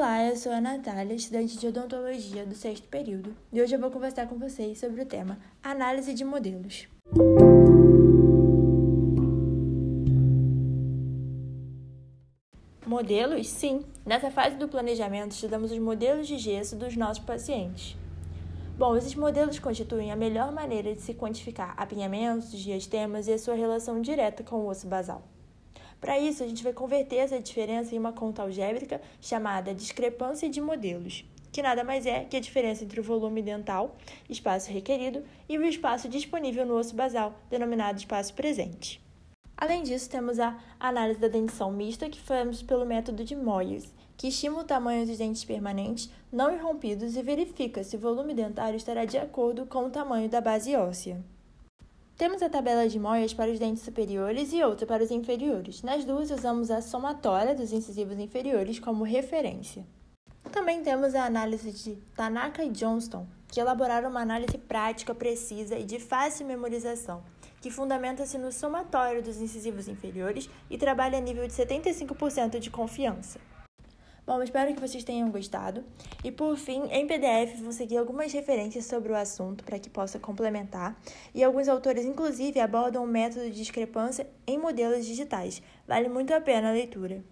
Olá, eu sou a Natália, estudante de odontologia do 6º período, e hoje eu vou conversar com vocês sobre o tema análise de modelos. Modelos? Sim! Nessa fase do planejamento, estudamos os modelos de gesso dos nossos pacientes. Bom, esses modelos constituem a melhor maneira de se quantificar apinhamentos, diastemas e a sua relação direta com o osso basal. Para isso, a gente vai converter essa diferença em uma conta algébrica chamada discrepância de modelos, que nada mais é que a diferença entre o volume dental, espaço requerido, e o espaço disponível no osso basal, denominado espaço presente. Além disso, temos a análise da dentição mista, que fazemos pelo método de Moyers, que estima o tamanho dos dentes permanentes não irrompidos e verifica se o volume dentário estará de acordo com o tamanho da base óssea. Temos a tabela de Moyers para os dentes superiores e outra para os inferiores. Nas duas, usamos a somatória dos incisivos inferiores como referência. Também temos a análise de Tanaka e Johnston, que elaboraram uma análise prática, precisa e de fácil memorização, que fundamenta-se no somatório dos incisivos inferiores e trabalha a nível de 75% de confiança. Bom, espero que vocês tenham gostado. E por fim, em PDF, vou seguir algumas referências sobre o assunto para que possa complementar. E alguns autores, inclusive, abordam o método de discrepância em modelos digitais. Vale muito a pena a leitura.